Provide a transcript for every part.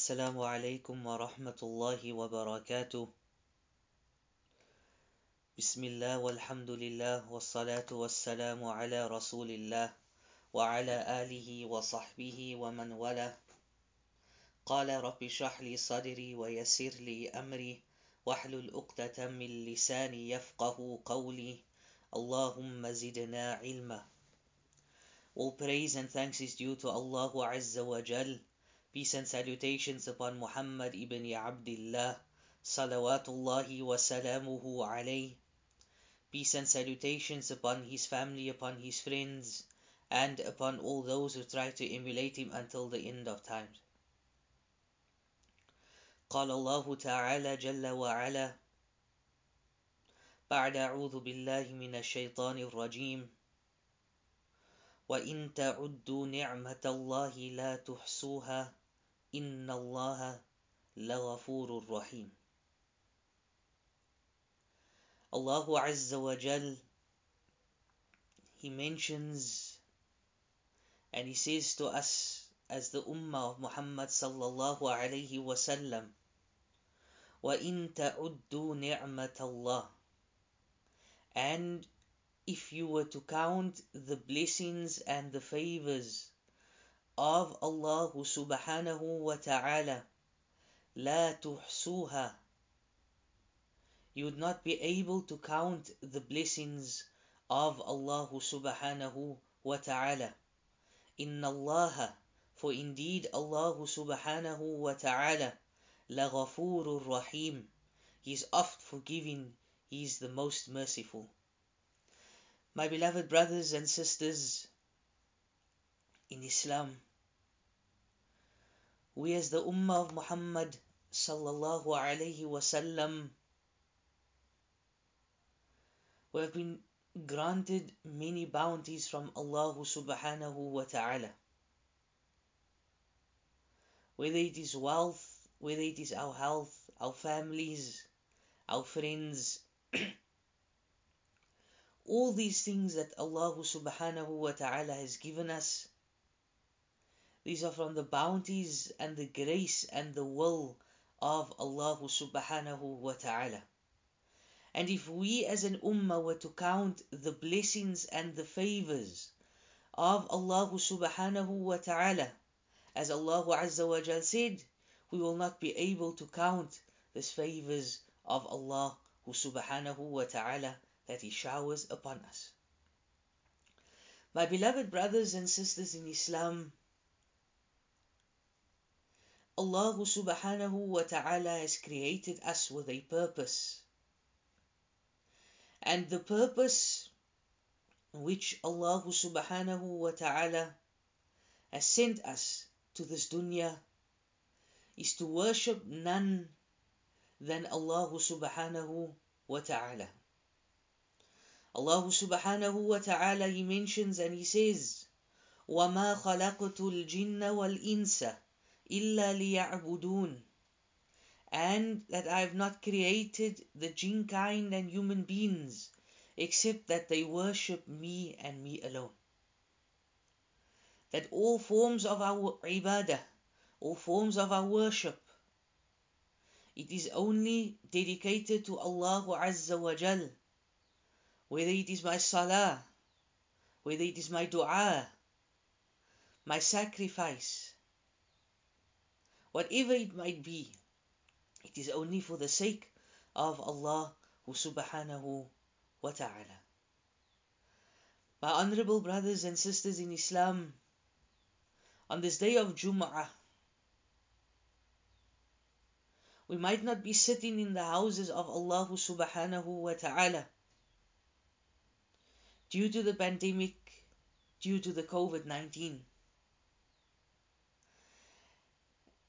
Assalamu alaikum wa rahmatullahi wa barakatuh. Bismillah walhamdulillah wassalatu wassalamu ala rasulillah wa ala alihi wa sahbihi wa man wala. Qala rabbi shrah li sadri wa yassir li amri wahlul uqdatan min lisani yafqahu qawli. Allahumma zidna ilma. All praise and thanks is due to Allah Azza wa Jal. Peace and salutations upon Muhammad ibn Abdullah, salawatullahi wa salamuhu alayh. Peace and salutations upon his family, upon his friends, and upon all those who try to emulate him until the end of time. قال الله تعالى جل وعلا بعد أعوذ بالله من الشيطان الرجيم وَإِن تَعُدُّوا نِعْمَةَ اللَّهِ لَا تُحْصُوهَا إِنَّ اللَّهَ لَغَفُورٌ رَحِيمٌ. Allah Azza wa Jal, He mentions and He says to us as the Ummah of Muhammad sallallahu alayhi wa sallam, وَإِن تَعُدُّوا نِعْمَةَ اللَّهِ, and if you were to count the blessings and the favors of Allah subhanahu wa ta'ala, la tuhsuha, you would not be able to count the blessings of Allah subhanahu wa ta'ala. Inna Allah, for indeed Allah subhanahu wa ta'ala, la ghafurur rahim, He is oft forgiving, He is the most merciful. My beloved brothers and sisters in Islam, we as the Ummah of Muhammad sallallahu alayhi wa sallam, we have been granted many bounties from Allah subhanahu wa ta'ala. Whether it is wealth, whether it is our health, our families, our friends, all these things that Allah subhanahu wa ta'ala has given us, these are from the bounties and the grace and the will of Allah subhanahu wa ta'ala. And if we as an ummah were to count the blessings and the favors of Allah subhanahu wa ta'ala, as Allah Azza wa Jal said, we will not be able to count these favors of Allah subhanahu wa ta'ala that He showers upon us. My beloved brothers and sisters in Islam, Allah subhanahu wa ta'ala has created us with a purpose. And the purpose which Allah subhanahu wa ta'ala has sent us to this dunya is to worship none than Allah subhanahu wa ta'ala. Allah subhanahu wa ta'ala, He mentions and He says, وَمَا خَلَقْتُ الْجِنَّ وَالْإِنسَ إِلَّا لِيَعْبُدُونَ, and that I have not created the jinn kind and human beings except that they worship me and me alone. That all forms of our ibadah, all forms of our worship, it is only dedicated to Allah Azza wa Jal. Whether it is my salah, whether it is my dua, my sacrifice, whatever it might be, it is only for the sake of Allah subhanahu wa ta'ala. My honorable brothers and sisters in Islam, on this day of Jum'ah, we might not be sitting in the houses of Allah subhanahu wa ta'ala due to the pandemic, due to the COVID-19.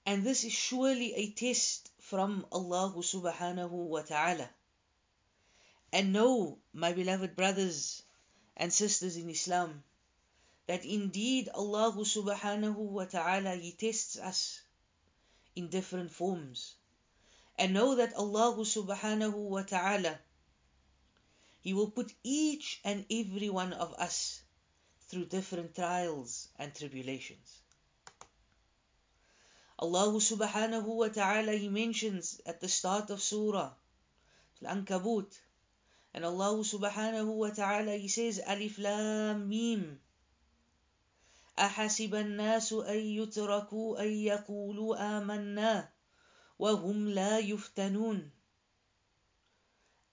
And this is surely a test from Allah subhanahu wa ta'ala. And know, my beloved brothers and sisters in Islam, that indeed Allah subhanahu wa ta'ala, He tests us in different forms. And know that Allah subhanahu wa ta'ala, He will put each and every one of us through different trials and tribulations. Allah subhanahu wa ta'ala, He mentions at the start of Surah Al-Ankabut, and Allah subhanahu wa ta'ala, He says, Alif Lam Mim. أحسب الناس أن يتركوا أن يقولوا آمنا وهم لا يفتنون.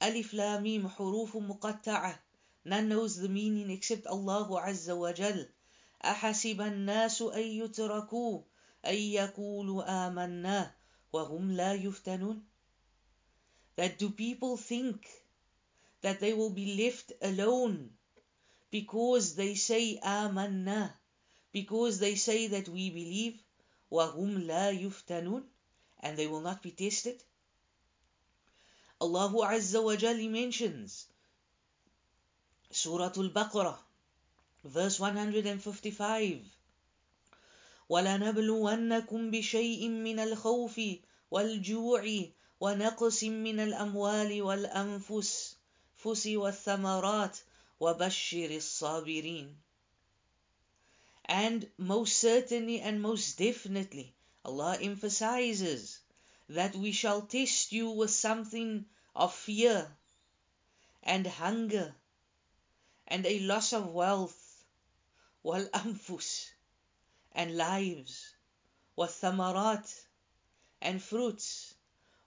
Alif Lam Mim, حروف مقطعة. None knows the meaning except Allah Azza wa Jal. أحسب الناس أن يتركوا أن يقولوا آمنا وهم لا يفتنون. That do people think that they will be left alone because they say آمنا, because they say that we believe, وهم لا يفتنون, and they will not be tested? Allah Azza wa Jalla mentions Surah Al-Baqarah, verse 155, وَلَنَبْلُوَنَّكُمْ بِشَيْءٍ مِّنَ الْخَوْفِ وَالْجُوعِ وَنَقْصٍ مِّنَ الْأَمْوَالِ وَالْأَنْفُسِ وَالثَّمَرَاتِ وَبَشِّرِ الصَّابِرِينَ. And most certainly and most definitely, Allah emphasizes that we shall test you with something of fear and hunger and a loss of wealth, wal anfus, and lives, wal thamarat, and fruits,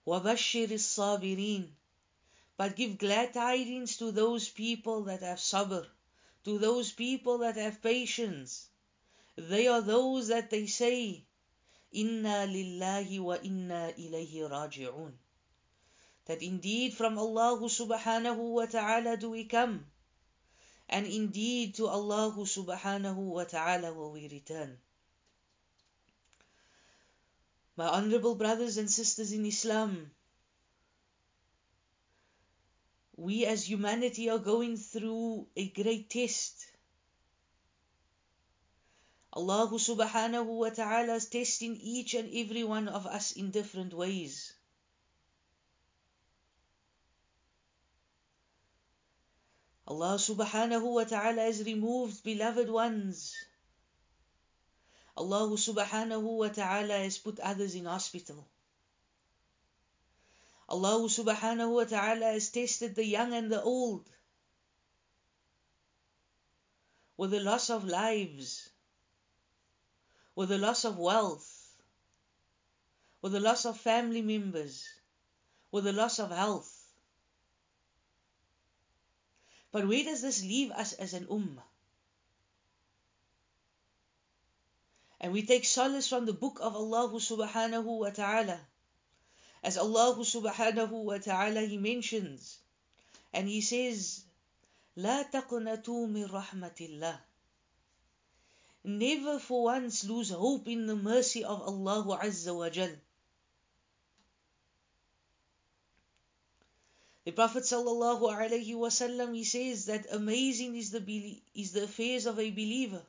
wa bashir as-sabirin. But give glad tidings to those people that have sabr, to those people that have patience. They are those that they say, Inna lillahi wa inna ilayhi raji'un. That indeed from Allah subhanahu wa ta'ala do we come, and indeed to Allah subhanahu wa ta'ala will we return. My honorable brothers and sisters in Islam, we as humanity are going through a great test. Allah subhanahu wa ta'ala is testing each and every one of us in different ways. Allah subhanahu wa ta'ala has removed beloved ones. Allah subhanahu wa ta'ala has put others in hospital. Allah subhanahu wa ta'ala has tested the young and the old with the loss of lives, with the loss of wealth, with the loss of family members, with the loss of health. But where does this leave us as an ummah? And we take solace from the book of Allah subhanahu wa ta'ala, as Allah subhanahu wa ta'ala, He mentions, and He says, لا تقنطوا من رحمة الله. Never for once lose hope in the mercy of Allah Azza wa Jal. The Prophet sallallahu alaihi wasallam, he says that amazing is the affairs of a believer.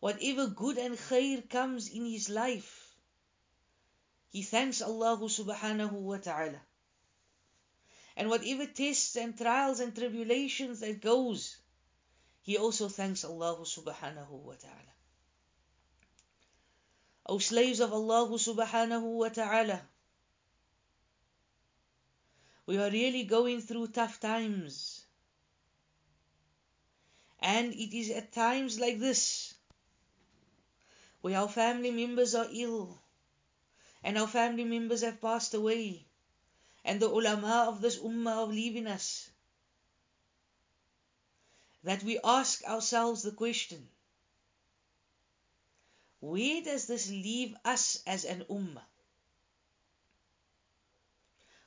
Whatever good and khair comes in his life, he thanks Allah subhanahu wa ta'ala. And whatever tests and trials and tribulations that goes, he also thanks Allah subhanahu wa ta'ala. O slaves of Allah subhanahu wa ta'ala, we are really going through tough times. And it is at times like this, where our family members are ill, and our family members have passed away, and the ulama of this ummah are leaving us, that we ask ourselves the question, where does this leave us as an ummah?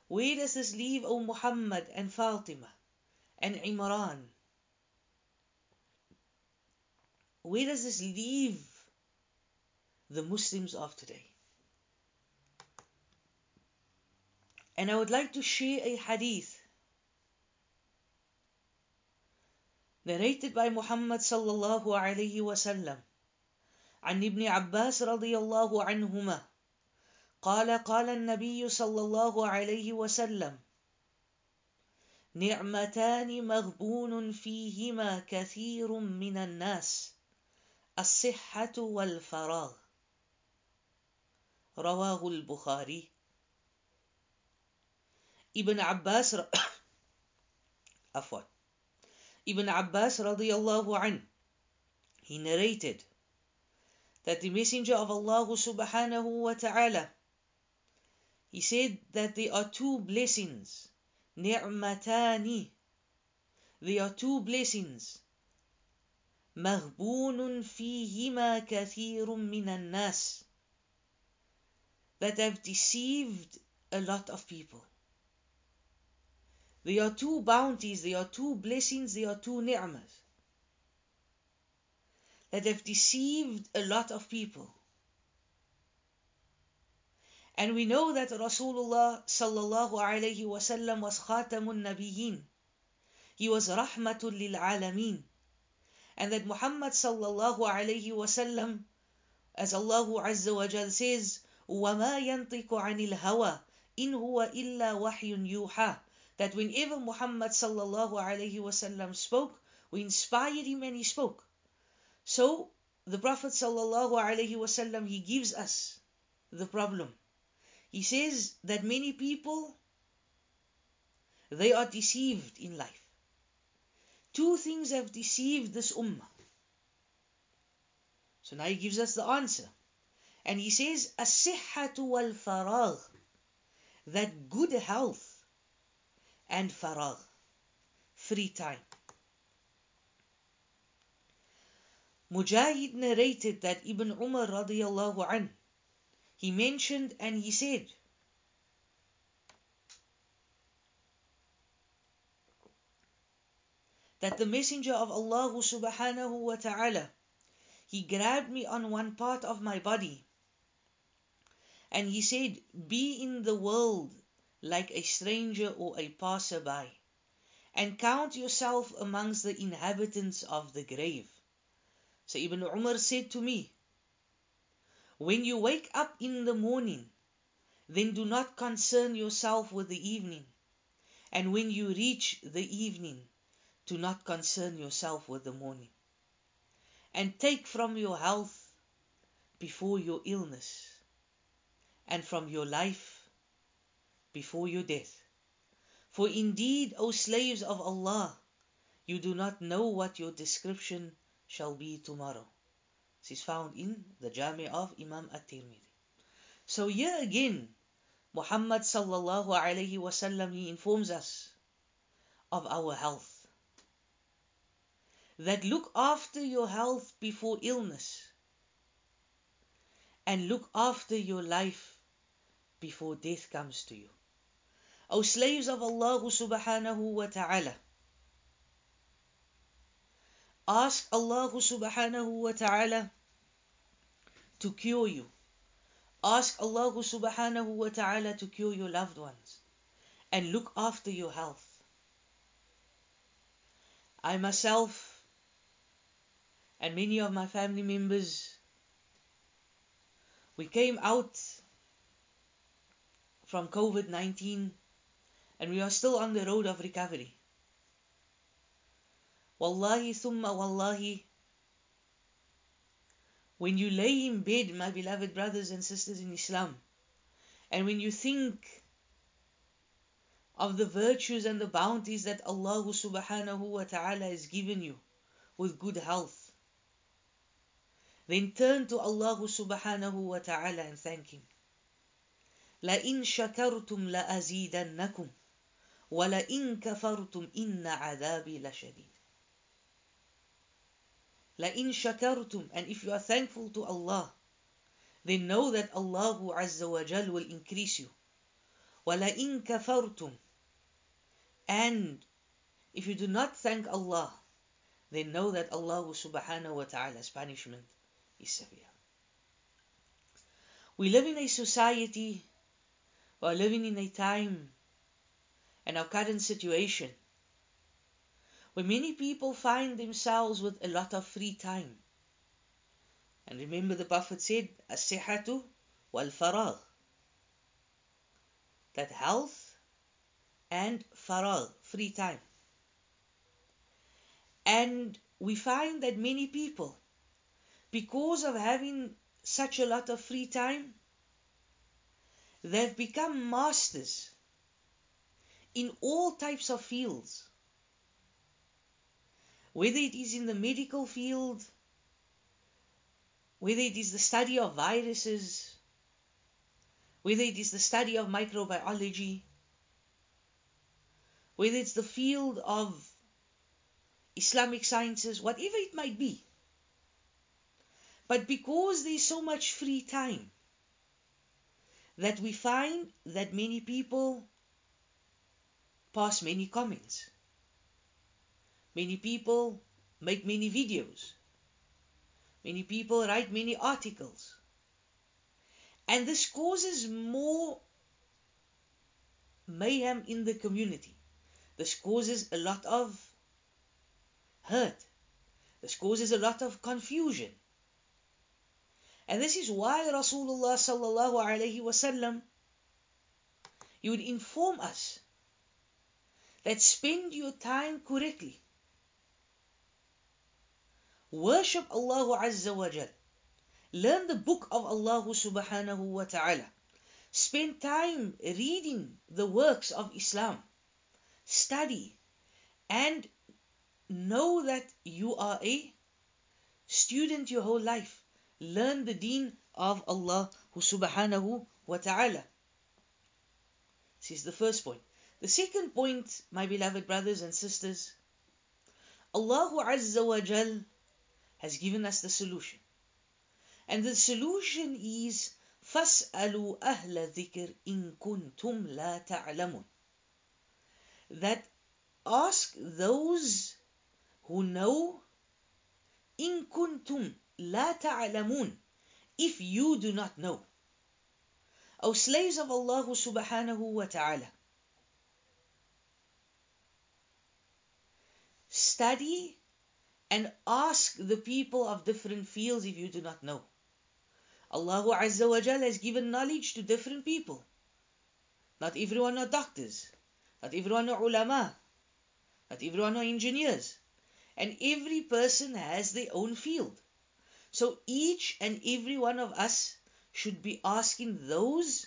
Where does this leave, O Muhammad and Fatima and Imran? Where does this leave the Muslims of today? And I would like to share a hadith narrated by Muhammad sallallahu alayhi wa sallam, عن ابن عباس رضي الله عنهما قال قال النبي صلى الله عليه وسلم نعمتان مغبون فيهما كثير من الناس الصحة والفراغ رواه البخاري. Ibn Abbas radiyallahu anhu, he narrated that the Messenger of Allah subhanahu wa ta'ala, he said that there are two blessings, ni'matani, there are two blessings, maghboonun fihima kathirun minan nas, that have deceived a lot of people. There are two bounties, there are two blessings, there are two ni'mas that have deceived a lot of people. And we know that Rasulullah sallallahu alayhi wa sallam was khatamun nabiyyin. He was rahmatul lil alameen. And that Muhammad sallallahu alayhi wa sallam, as Allahu azza wa jal says, وَمَا يَنْطِقُ عَنِ الْهَوَىٰ إِنْ هُوَ إِلَّا وَحْيٌ يُوحَىٰ, that whenever Muhammad sallallahu alayhi wasallam spoke, we inspired him and he spoke. So the Prophet sallallahu alayhi wasallam, he gives us the problem. He says that many people, they are deceived in life. Two things have deceived this ummah. So now he gives us the answer. And he says, as-sihhatu wal-faragh, that good health and faragh, free time. Mujahid narrated that Ibn Umar radiyallahu anhu, he mentioned and he said that the Messenger of Allah subhanahu wa ta'ala, he grabbed me on one part of my body and he said, be in the world like a stranger or a passerby, and count yourself amongst the inhabitants of the grave. So Ibn Umar said to me, when you wake up in the morning, then do not concern yourself with the evening, and when you reach the evening, do not concern yourself with the morning, and take from your health before your illness, and from your life before your death. For indeed, O slaves of Allah, you do not know what your description shall be tomorrow. This is found in the Jami' of Imam At-Tirmidhi. So here again, Muhammad sallallahu alayhi wa sallam, he informs us of our health. That look after your health before illness, and look after your life before death comes to you. O slaves of Allah subhanahu wa ta'ala, ask Allah subhanahu wa ta'ala to cure you. Ask Allah subhanahu wa ta'ala to cure your loved ones. And look after your health. I myself and many of my family members, we came out from COVID-19 and we are still on the road of recovery. Wallahi thumma wallahi, when you lay in bed, my beloved brothers and sisters in Islam, and when you think of the virtues and the bounties that Allah subhanahu wa ta'ala has given you with good health, then turn to Allah subhanahu wa ta'ala and thank Him. لَإِن شَكَرْتُمْ لَأَزِيدَنَّكُمْ وَلَإِن كَفَرْتُمْ إِنَّ عَذَابِي لَشَدِيدٌ. لَإِن شَكَرْتُمْ, and if you are thankful to Allah, then know that Allah Azza wa Jal will increase you. وَلَإِن كَفَرْتُمْ, and if you do not thank Allah, then know that Allah subhanahu wa ta'ala's punishment is severe. We live in a society, we are living in a time and our current situation where many people find themselves with a lot of free time. And remember the Prophet said, as-sihhatu wal-faragh, that health and faragh, free time. And we find that many people, because of having such a lot of free time, they've become masters in all types of fields, whether it is in the medical field, whether it is the study of viruses, whether it is the study of microbiology, whether it's the field of Islamic sciences, whatever it might be. But because there's so much free time, that we find that many people pass many comments, many people make many videos, many people write many articles. And this causes more mayhem in the community. This causes a lot of hurt. This causes a lot of confusion. And this is why Rasulullah sallallahu alayhi wasallam, he would inform us that spend your time correctly. Worship Allah Azza wa Jal. Learn the book of Allah subhanahu wa ta'ala. Spend time reading the works of Islam. Study and know that you are a student your whole life. Learn the deen of Allah subhanahu wa ta'ala. This is the first point. The second point, my beloved brothers and sisters, Allah Azza wa Jal has given us the solution. And the solution is, فَاسْأَلُوا أَهْلَ ذِكْرٍ إِن كُنْتُمْ لَا تَعْلَمُونَ. That ask those who know, إِن كُنْتُمْ لَا تَعْلَمُونَ, if you do not know. O slaves of Allah subhanahu wa ta'ala, study and ask the people of different fields if you do not know. Allah Azza wa Jal has given knowledge to different people. Not everyone are doctors. Not everyone are ulama. Not everyone are engineers. And every person has their own field. So each and every one of us should be asking those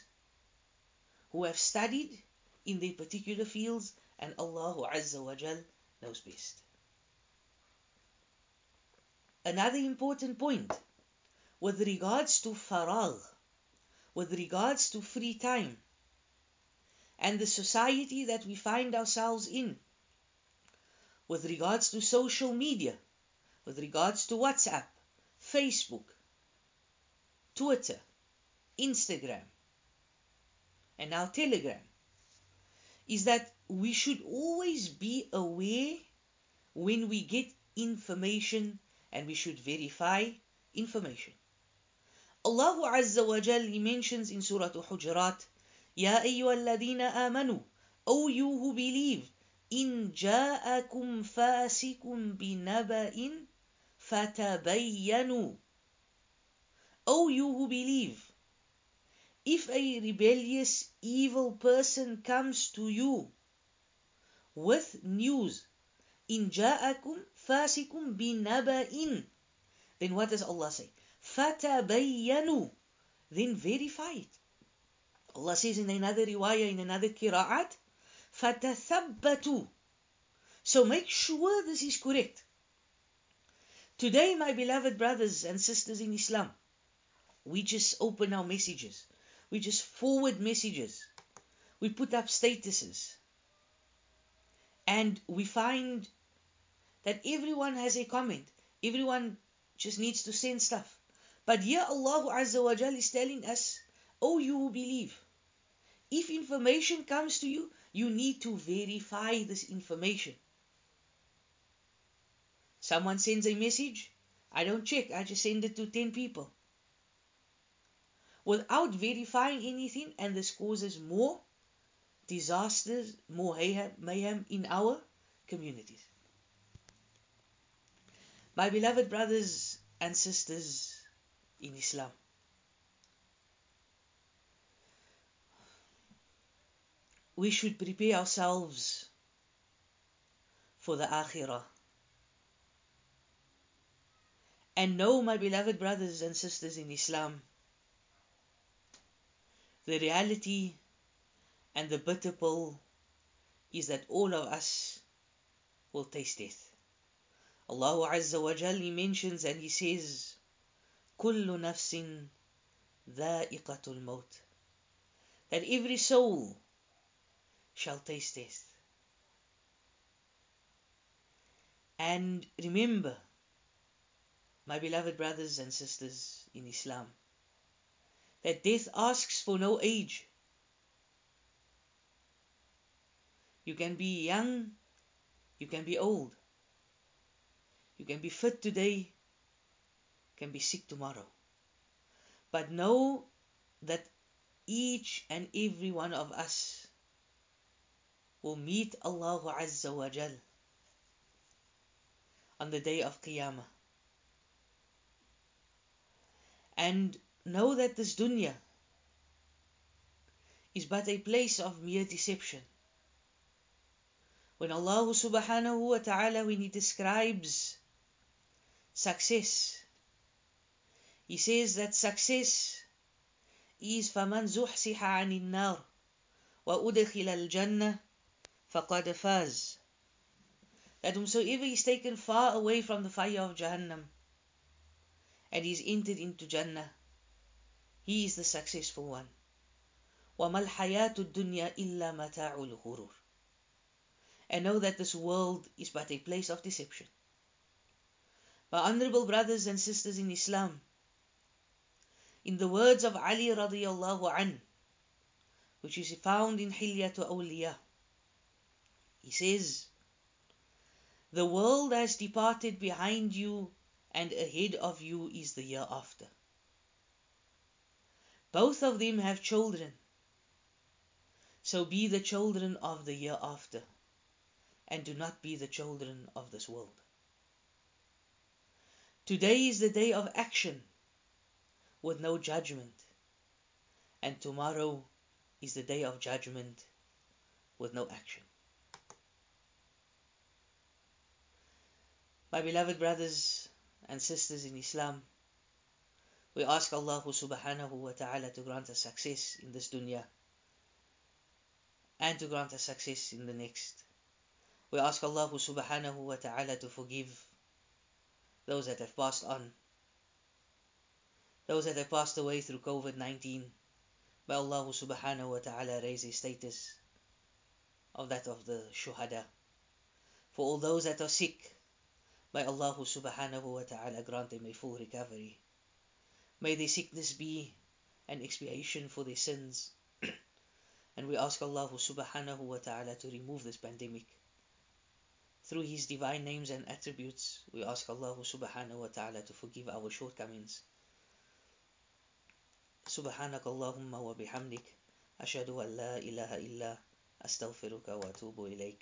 who have studied in their particular fields, and Allah Azza wa Jal knows best. Another important point with regards to faragh, with regards to free time, and the society that we find ourselves in, with regards to social media, with regards to WhatsApp, Facebook, Twitter, Instagram, and now Telegram, is that we should always be aware when we get information, and we should verify information. Allah Azza wa Jal mentions in Surah Al-Hujurat, Ya ayyuhal ladhina amanu, O you who believe, in ja'akum fasikum binaba'in fatabayyanu. O you who believe, if a rebellious evil person comes to you with news, in ja'akum fasikum binaba'in, then what does Allah say? فَتَبَيَّنُوا. Then verify it. Allah says in another riwayah, in another qira'at, فَتَثَبَّتُوا. So make sure this is correct. Today, my beloved brothers and sisters in Islam, we just open our messages. We just forward messages. We put up statuses. And we find that everyone has a comment. Everyone just needs to send stuff. But here Allah Azza wa Jal is telling us, O you who believe, if information comes to you, you need to verify this information. Someone sends a message, I don't check, I just send it to 10 people. Without verifying anything, and this causes more disasters, more mayhem in our communities. My beloved brothers and sisters in Islam, we should prepare ourselves for the Akhirah. And know, my beloved brothers and sisters in Islam, the reality and the bitter pill is that all of us will taste death. Allah Azza wa Jal, He mentions and He says, "Kullu nafsin dha'iqatul maut," that every soul shall taste death. And remember, my beloved brothers and sisters in Islam, that death asks for no age. You can be young, you can be old, you can be fit today, you can be sick tomorrow. But know that each and every one of us will meet Allah Azza wa Jal on the day of Qiyamah. And know that this dunya is but a place of mere deception. When Allah subhanahu wa ta'ala, when He describes success, He says that success is فَمَنْ زُحْسِحَ عَنِ النَّارِ وَأُدْخِلَ الْجَنَّةِ فَقَدْ فَازَ, that whomsoever is taken far away from the fire of Jahannam and is entered into Jannah, he is the successful one. وَمَا الْحَيَاةُ الدُّنْيَا إِلَّا مَتَاعُ الْغُرُورِ. And know that this world is but a place of deception. My honorable brothers and sisters in Islam, in the words of Ali radiyallahu anhu, which is found in Hilya to Awliya, he says, "The world has departed behind you, and ahead of you is the hereafter. Both of them have children, so be the children of the hereafter, and do not be the children of this world." Today is the day of action with no judgment, and tomorrow is the day of judgment with no action. My beloved brothers and sisters in Islam, we ask Allah subhanahu wa ta'ala to grant us success in this dunya and to grant us success in the next. We ask Allah subhanahu wa ta'ala to forgive those that have passed on, those that have passed away through COVID-19. May Allah subhanahu wa ta'ala raise the status of that of the shuhada. For all those that are sick, may Allah subhanahu wa ta'ala grant them a full recovery. May their sickness be an expiation for their sins. And we ask Allah subhanahu wa ta'ala to remove this pandemic. Through His divine names and attributes, we ask Allah subhanahu wa ta'ala to forgive our shortcomings. سبحانك اللهم وبحمدك أشهد أن لا إله إلا أستغفرك وأتوب إليك.